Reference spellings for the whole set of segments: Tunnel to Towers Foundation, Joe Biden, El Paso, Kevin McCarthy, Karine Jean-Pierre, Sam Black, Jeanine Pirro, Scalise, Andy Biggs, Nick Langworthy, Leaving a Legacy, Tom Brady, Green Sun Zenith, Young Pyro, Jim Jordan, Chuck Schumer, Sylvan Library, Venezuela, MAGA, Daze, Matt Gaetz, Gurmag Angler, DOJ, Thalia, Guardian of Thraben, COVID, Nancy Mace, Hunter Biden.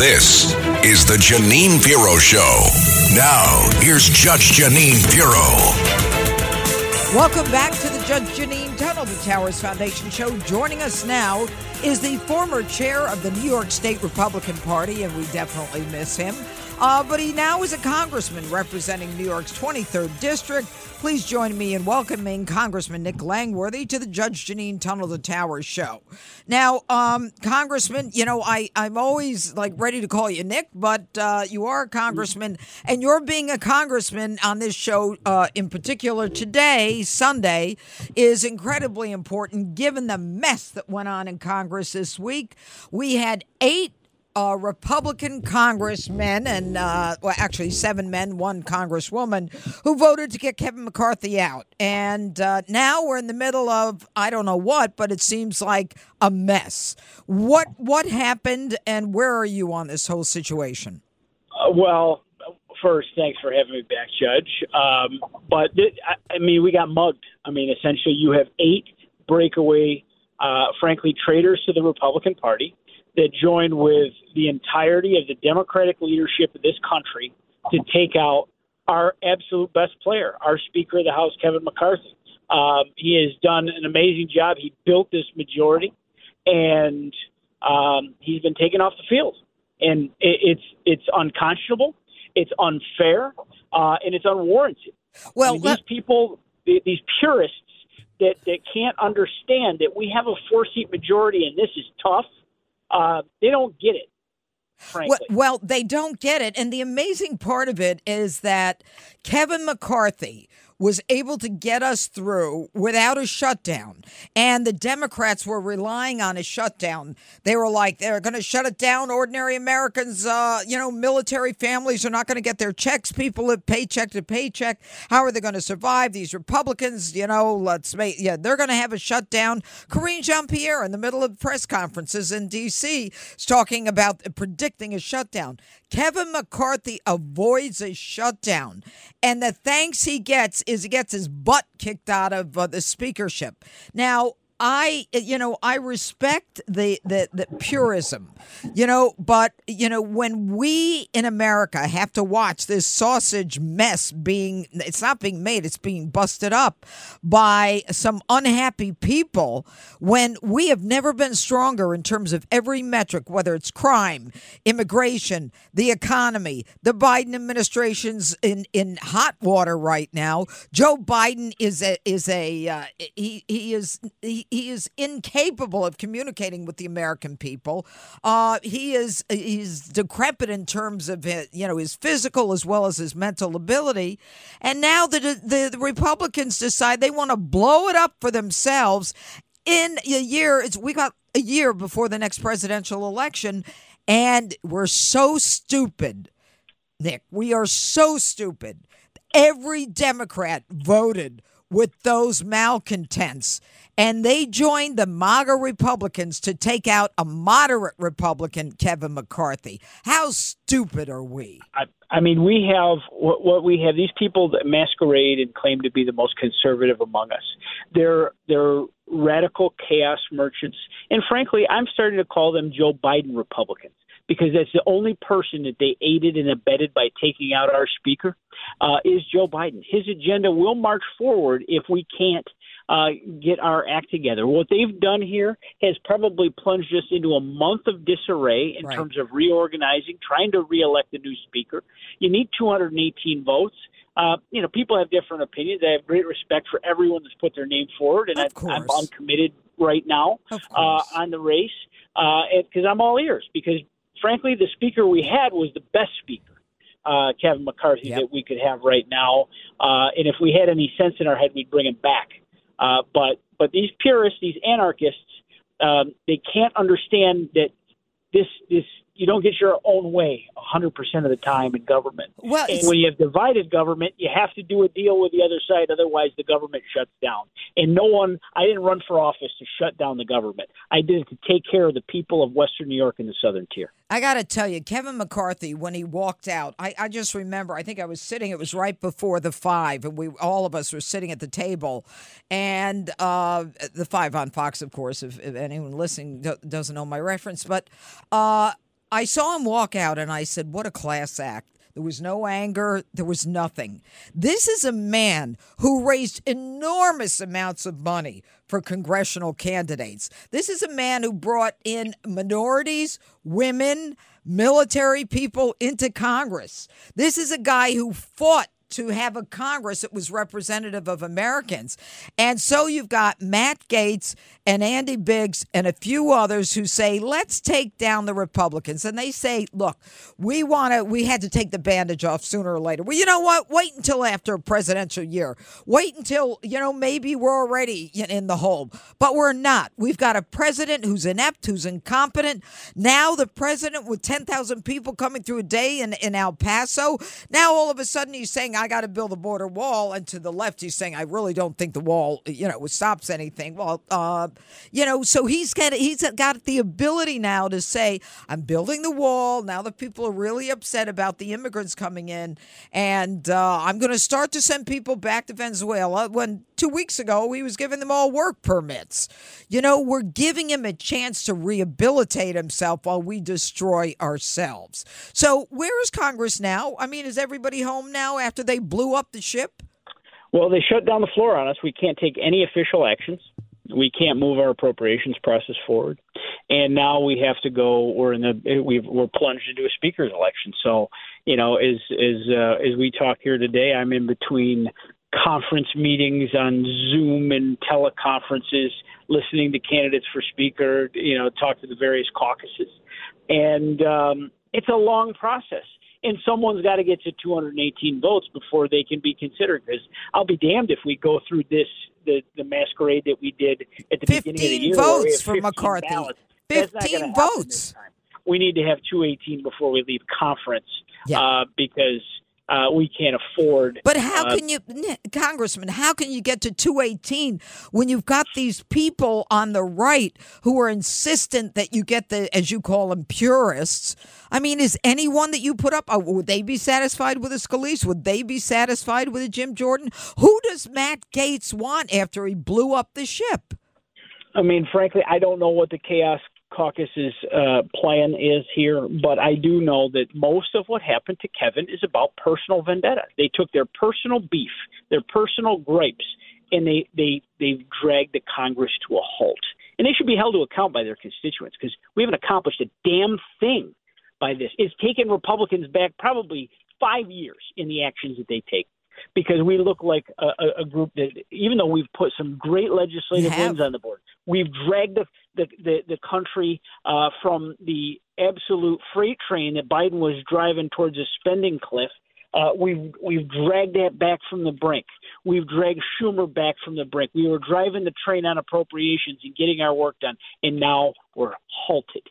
This is the Jeanine Pirro Show. Now, here's Judge Jeanine Pirro. Welcome back to the Judge Jeanine Tunnel to Towers Foundation Show. Joining us now is the former chair of the New York State Republican Party, and we definitely miss him. But he now is a congressman representing New York's 23rd District. Please join me in welcoming Congressman Nick Langworthy to the Judge Jeanine Tunnel to Towers Show. Now, Congressman, you know, I'm always, like, ready to call you Nick, but you are a congressman, and you're being a congressman on this show in particular today, Sunday, is incredibly important given the mess that went on in Congress this week. We had eight Republican congressmen and, well, actually seven men, one congresswoman, who voted to get Kevin McCarthy out. And now we're in the middle of, I don't know what, but it seems like a mess. What happened, and where are you on this whole situation? Well, first, thanks for having me back, Judge. But we got mugged. I mean, essentially, you have eight breakaway, frankly, traitors to the Republican Party that joined with the entirety of the Democratic leadership of this country to take out our absolute best player, our Speaker of the House, Kevin McCarthy. He has done an amazing job. He built this majority, and he's been taken off the field. And it's unconscionable, it's unfair, and it's unwarranted. Well, I mean, these people, these purists that can't understand that we have a four-seat majority and this is tough, they don't get it, frankly. Well, they don't get it. And the amazing part of it is that Kevin McCarthy was able to get us through without a shutdown. And the Democrats were relying on a shutdown. They were like, they're going to shut it down. Ordinary Americans, military families are not going to get their checks. People live paycheck to paycheck. How are they going to survive? These Republicans, they're going to have a shutdown. Karine Jean-Pierre, in the middle of press conferences in D.C., is talking about predicting a shutdown. Kevin McCarthy avoids a shutdown. And the thanks he gets is he gets his butt kicked out of the speakership. Now, I respect the purism, but, when we in America have to watch this sausage mess it's not being made, it's being busted up by some unhappy people when we have never been stronger in terms of every metric, whether it's crime, immigration, the economy, the Biden administration's in hot water right now. Joe Biden is incapable of communicating with the American people. He's decrepit in terms of his physical as well as his mental ability. And now the Republicans decide they want to blow it up for themselves in a year. We got a year before the next presidential election, and we're so stupid, Nick. We are so stupid. Every Democrat voted with those malcontents, and they joined the MAGA Republicans to take out a moderate Republican, Kevin McCarthy. How stupid are we? I mean, we have what we have. These people that masquerade and claim to be the most conservative among us. They're radical chaos merchants, and frankly, I'm starting to call them Joe Biden Republicans, because that's the only person that they aided and abetted by taking out our speaker is Joe Biden. His agenda will march forward if we can't get our act together. What they've done here has probably plunged us into a month of disarray in terms of reorganizing, trying to reelect the new speaker. You need 218 votes. People have different opinions. I have great respect for everyone that's put their name forward, and I'm uncommitted right now on the race because I'm all ears, because frankly, the speaker we had was the best speaker, Kevin McCarthy, that we could have right now. And if we had any sense in our head, we'd bring him back. But these purists, these anarchists, they can't understand that this you don't get your own way 100% of the time in government. Well, and when you have divided government, you have to do a deal with the other side. Otherwise, the government shuts down. And I didn't run for office to shut down the government. I did it to take care of the people of Western New York and the Southern Tier. I got to tell you, Kevin McCarthy, when he walked out, I just remember, I think I was sitting, it was right before the five, and all of us were sitting at the table, and the five on Fox, of course, if anyone listening doesn't know my reference, but I saw him walk out and I said, what a class act. There was no anger. There was nothing. This is a man who raised enormous amounts of money for congressional candidates. This is a man who brought in minorities, women, military people into Congress. This is a guy who fought to have a Congress that was representative of Americans. And so you've got Matt Gaetz and Andy Biggs and a few others who say, let's take down the Republicans. And they say, look, we had to take the bandage off sooner or later. Well, you know what? Wait until after a presidential year. Wait until, maybe we're already in the hole. But we're not. We've got a president who's inept, who's incompetent. Now the president with 10,000 people coming through a day in El Paso. Now all of a sudden he's saying, I got to build a border wall. And to the left, he's saying, I really don't think the wall, stops anything. Well, so he's got the ability now to say, I'm building the wall. Now the people are really upset about the immigrants coming in. And I'm going to start to send people back to Venezuela when 2 weeks ago he was giving them all work permits. We're giving him a chance to rehabilitate himself while we destroy ourselves. So where is Congress now? I mean, is everybody home now after they blew up the ship? Well, they shut down the floor on us. We can't take any official actions. We can't move our appropriations process forward. And now we have to go. We're plunged into a speaker's election. So, as we talk here today, I'm in between conference meetings on Zoom and teleconferences, listening to candidates for speaker. Talk to the various caucuses, and it's a long process. And someone's got to get to 218 votes before they can be considered. Because I'll be damned if we go through the masquerade that we did at the beginning of the year. 15 votes for McCarthy. Ballots. 15 votes. We need to have 218 before we leave conference because we can't afford. But how can you, Congressman, how can you get to 218 when you've got these people on the right who are insistent that you get the, as you call them, purists? I mean, is anyone that you put up, would they be satisfied with a Scalise? Would they be satisfied with a Jim Jordan? Who does Matt Gaetz want after he blew up the ship? I mean, frankly, I don't know what the chaos caucus's plan is here, but I do know that most of what happened to Kevin is about personal vendetta. They took their personal beef, their personal gripes, and they dragged the Congress to a halt. And they should be held to account by their constituents because we haven't accomplished a damn thing by this. It's taken Republicans back probably 5 years in the actions that they take because we look like a group that, even though we've put some great legislative wins on the board, we've dragged the country from the absolute freight train that Biden was driving towards a spending cliff. We've dragged that back from the brink. We've dragged Schumer back from the brink. We were driving the train on appropriations and getting our work done, and now we're halted.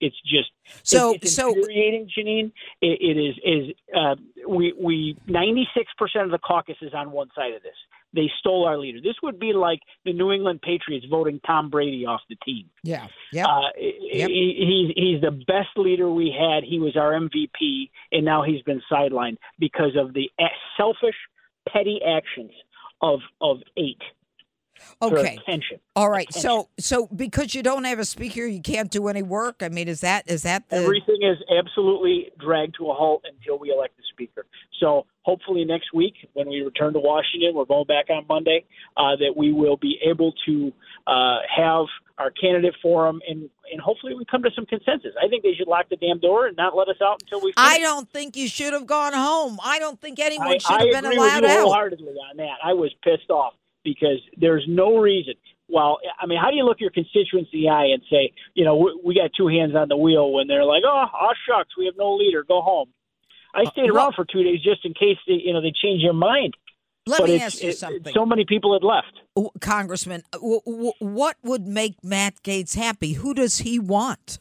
It's just so it's infuriating, Jeanine. We 96% of the caucus is on one side of this. They stole our leader. This would be like the New England Patriots voting Tom Brady off the team. He's the best leader we had. He was our MVP, and now he's been sidelined because of the selfish, petty actions of eight. Okay. All right. Attention. So because you don't have a speaker, you can't do any work. I mean, is that everything is absolutely dragged to a halt until we elect the speaker. So hopefully next week when we return to Washington, we're going back on Monday, that we will be able to have our candidate forum and hopefully we come to some consensus. I think they should lock the damn door and not let us out until we finish. I don't think you should have gone home. I don't think anyone should have been allowed out. I agree with you wholeheartedly on that. I was pissed off. Because there's no reason. Well, I mean, how do you look your constituents in the eye and say, we got two hands on the wheel when they're like, oh, shucks, we have no leader, go home. I stayed around for 2 days just in case they change their mind. Let me ask you something. So many people had left. Congressman, what would make Matt Gaetz happy? Who does he want?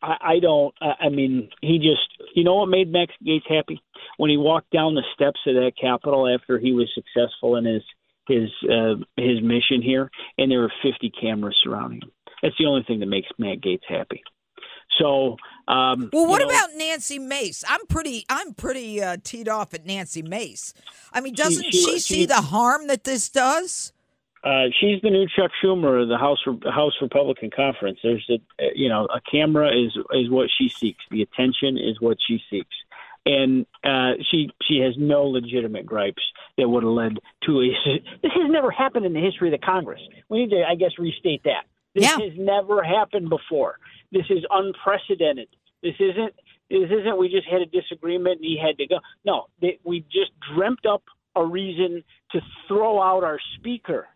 I don't. I mean, he just, what made Matt Gaetz happy? When he walked down the steps of that Capitol after he was successful in his mission here, and there were 50 cameras surrounding him. That's the only thing that makes Matt Gaetz happy. So, what about Nancy Mace? I'm pretty teed off at Nancy Mace. I mean, doesn't she see the harm that this does? She's the new Chuck Schumer of the House Republican Conference. There's a camera is what she seeks. The attention is what she seeks. And she has no legitimate gripes that would have led to this has never happened in the history of the Congress. We need to, I guess, restate that. This has never happened before. This is unprecedented. This isn't we just had a disagreement and he had to go. No, we just dreamt up a reason to throw out our speaker.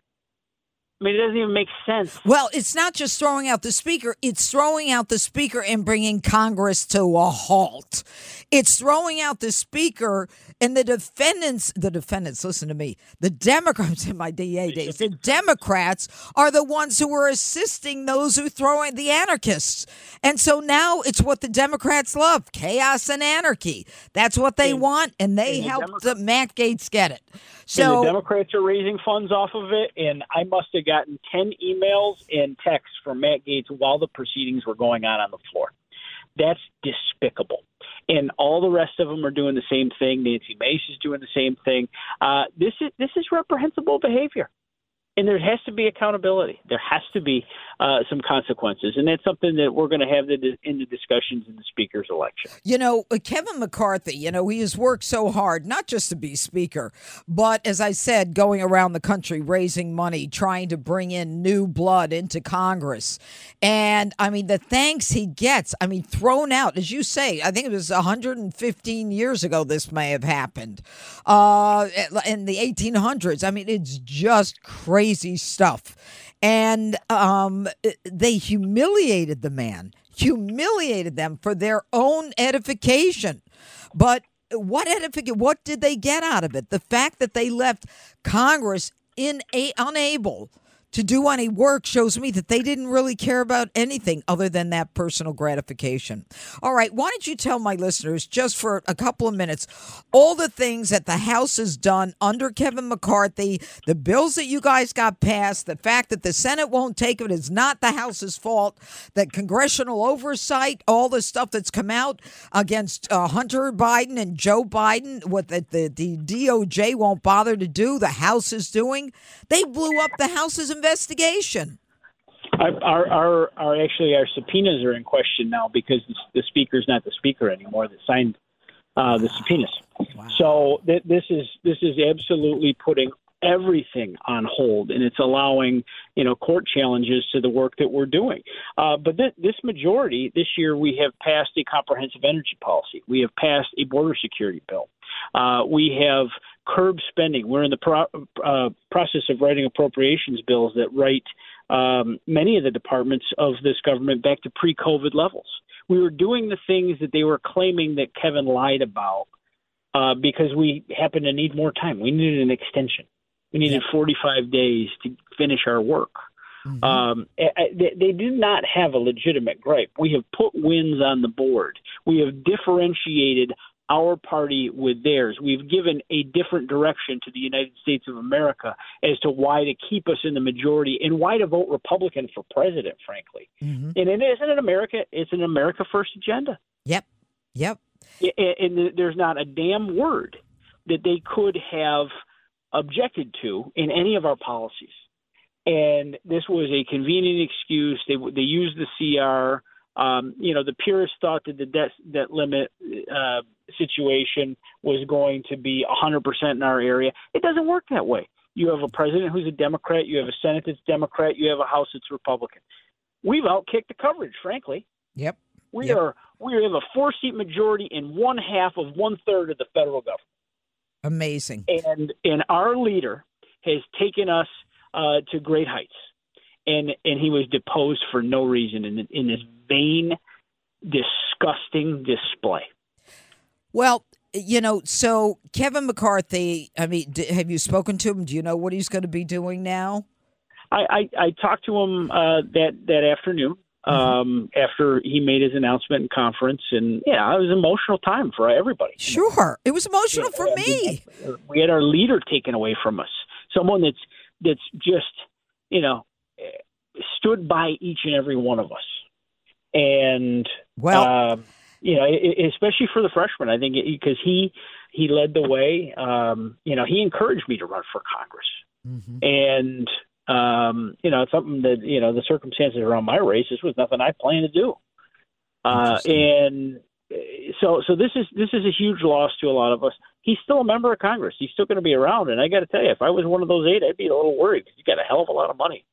I mean, it doesn't even make sense. Well, it's not just throwing out the speaker. It's throwing out the speaker and bringing Congress to a halt. It's throwing out the speaker and the defendants, listen to me, the Democrats in my DA days, the Democrats are the ones who are assisting those who throw in the anarchists. And so now it's what the Democrats love, chaos and anarchy. That's what they want, and they helped Matt Gaetz get it. So the Democrats are raising funds off of it, and I must have gotten 10 emails and texts from Matt Gaetz while the proceedings were going on the floor. That's despicable. And all the rest of them are doing the same thing. Nancy Mace is doing the same thing. This is reprehensible behavior. And there has to be accountability. There has to be some consequences. And that's something that we're going to have in the discussions in the speaker's election. You know, Kevin McCarthy, he has worked so hard, not just to be speaker, but as I said, going around the country, raising money, trying to bring in new blood into Congress. And I mean, the thanks he gets, I mean, thrown out, as you say, I think it was 115 years ago this may have happened, in the 1800s. I mean, it's just crazy. Crazy stuff. And they humiliated the man, humiliated them for their own edification. But what did they get out of it? The fact that they left Congress unable to do any work shows me that they didn't really care about anything other than that personal gratification. All right, why don't you tell my listeners, just for a couple of minutes, all the things that the House has done under Kevin McCarthy, the bills that you guys got passed, the fact that the Senate won't take it is not the House's fault, that congressional oversight, all the stuff that's come out against Hunter Biden and Joe Biden, what the DOJ won't bother to do, the House is doing. They blew up the House's investigation. Our subpoenas are in question now because the speaker's not the speaker anymore that signed the subpoenas. Wow. So this is absolutely putting everything on hold, and it's allowing court challenges to the work that we're doing. But this majority this year, we have passed a comprehensive energy policy. We have passed a border security bill. We have curbed spending. We're in the process of writing appropriations bills that write many of the departments of this government back to pre-COVID levels. We were doing the things that they were claiming that Kevin lied about because we happened to need more time. We needed an extension. We needed 45 days to finish our work. Mm-hmm. They did not have a legitimate gripe. We have put wins on the board. We have differentiated our party with theirs. We've given a different direction to the United States of America as to why to keep us in the majority and why to vote Republican for president, frankly. Mm-hmm. And it isn't an America. It's an America First agenda. Yep. And there's not a damn word that they could have objected to in any of our policies. And this was a convenient excuse. They used the CR. The purists thought that the debt limit situation was going to be 100% in our area. It doesn't work that way. You have a president who's a Democrat. You have a Senate that's Democrat. You have a House that's Republican. We've outkicked the coverage, frankly. Yep. We have a 4-seat majority in 1/2 of 1/3 of the federal government. Amazing. And our leader has taken us to great heights. And he was deposed for no reason in this vain, disgusting display. Well, so Kevin McCarthy, I mean, have you spoken to him? Do you know what he's going to be doing now? I talked to him that afternoon after he made his announcement in conference. And, it was an emotional time for everybody. Sure. It was emotional for me. We had our leader taken away from us. Someone that's just, stood by each and every one of us. And, especially for the freshman, I think, because he led the way. He encouraged me to run for Congress. Mm-hmm. And It's something that, the circumstances around my race, this was nothing I planned to do. And so this is a huge loss to a lot of us. He's still a member of Congress. He's still going to be around. And I got to tell you, if I was one of those eight, I'd be a little worried because he's got a hell of a lot of money.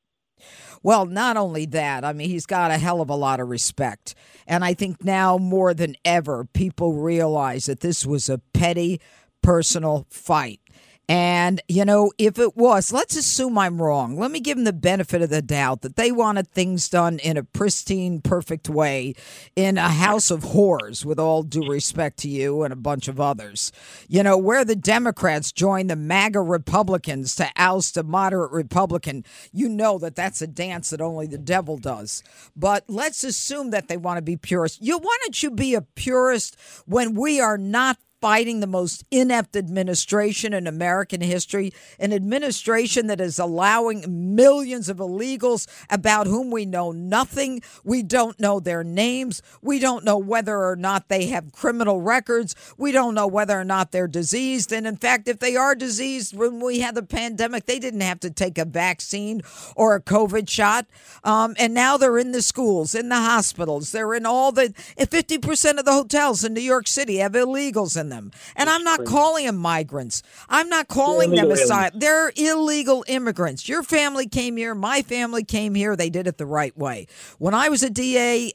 Well, not only that, I mean, he's got a hell of a lot of respect. And I think now more than ever, people realize that this was a petty, personal fight. And, if it was, let's assume I'm wrong. Let me give them the benefit of the doubt that they wanted things done in a pristine, perfect way in a house of whores, with all due respect to you and a bunch of others, where the Democrats joined the MAGA Republicans to oust a moderate Republican. You know that's a dance that only the devil does. But let's assume that they want to be purists. Why don't you be a purist when we are not fighting the most inept administration in American history, an administration that is allowing millions of illegals about whom we know nothing. We don't know their names. We don't know whether or not they have criminal records. We don't know whether or not they're diseased. And in fact, if they are diseased, when we had the pandemic, they didn't have to take a vaccine or a COVID shot. And now they're in the schools, in the hospitals. They're in 50% of the hotels in New York City have illegals in them. And I'm not calling them migrants. I'm not calling them asylum. They're illegal immigrants. Your family came here. My family came here. They did it the right way. When I was a DA,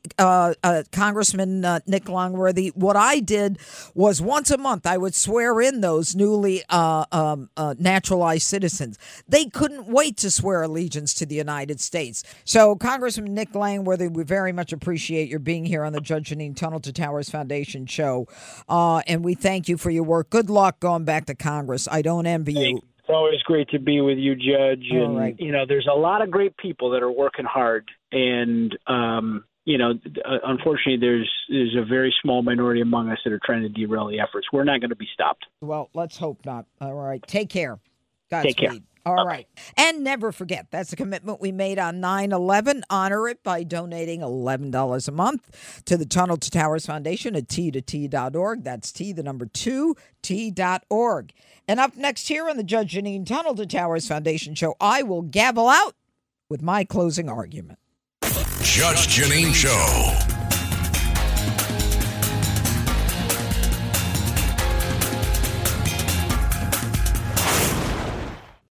Congressman Nick Langworthy, what I did was once a month I would swear in those newly naturalized citizens. They couldn't wait to swear allegiance to the United States. So Congressman Nick Langworthy, we very much appreciate your being here on the Judge Jeanine Tunnel to Towers Foundation show. And we thank you for your work. Good luck going back to Congress. I don't envy you. It's always great to be with you, Judge. And, right. There's a lot of great people that are working hard. And, unfortunately, there's a very small minority among us that are trying to derail the efforts. We're not going to be stopped. Well, let's hope not. All right. Take care. Godspeed. Take care. All right. And never forget, that's a commitment we made on 9/11. Honor it by donating $11 a month to the Tunnel to Towers Foundation at T2T.org. That's T2T.org. And up next here on the Judge Jeanine Tunnel to Towers Foundation show, I will gavel out with my closing argument. Judge Jeanine Show.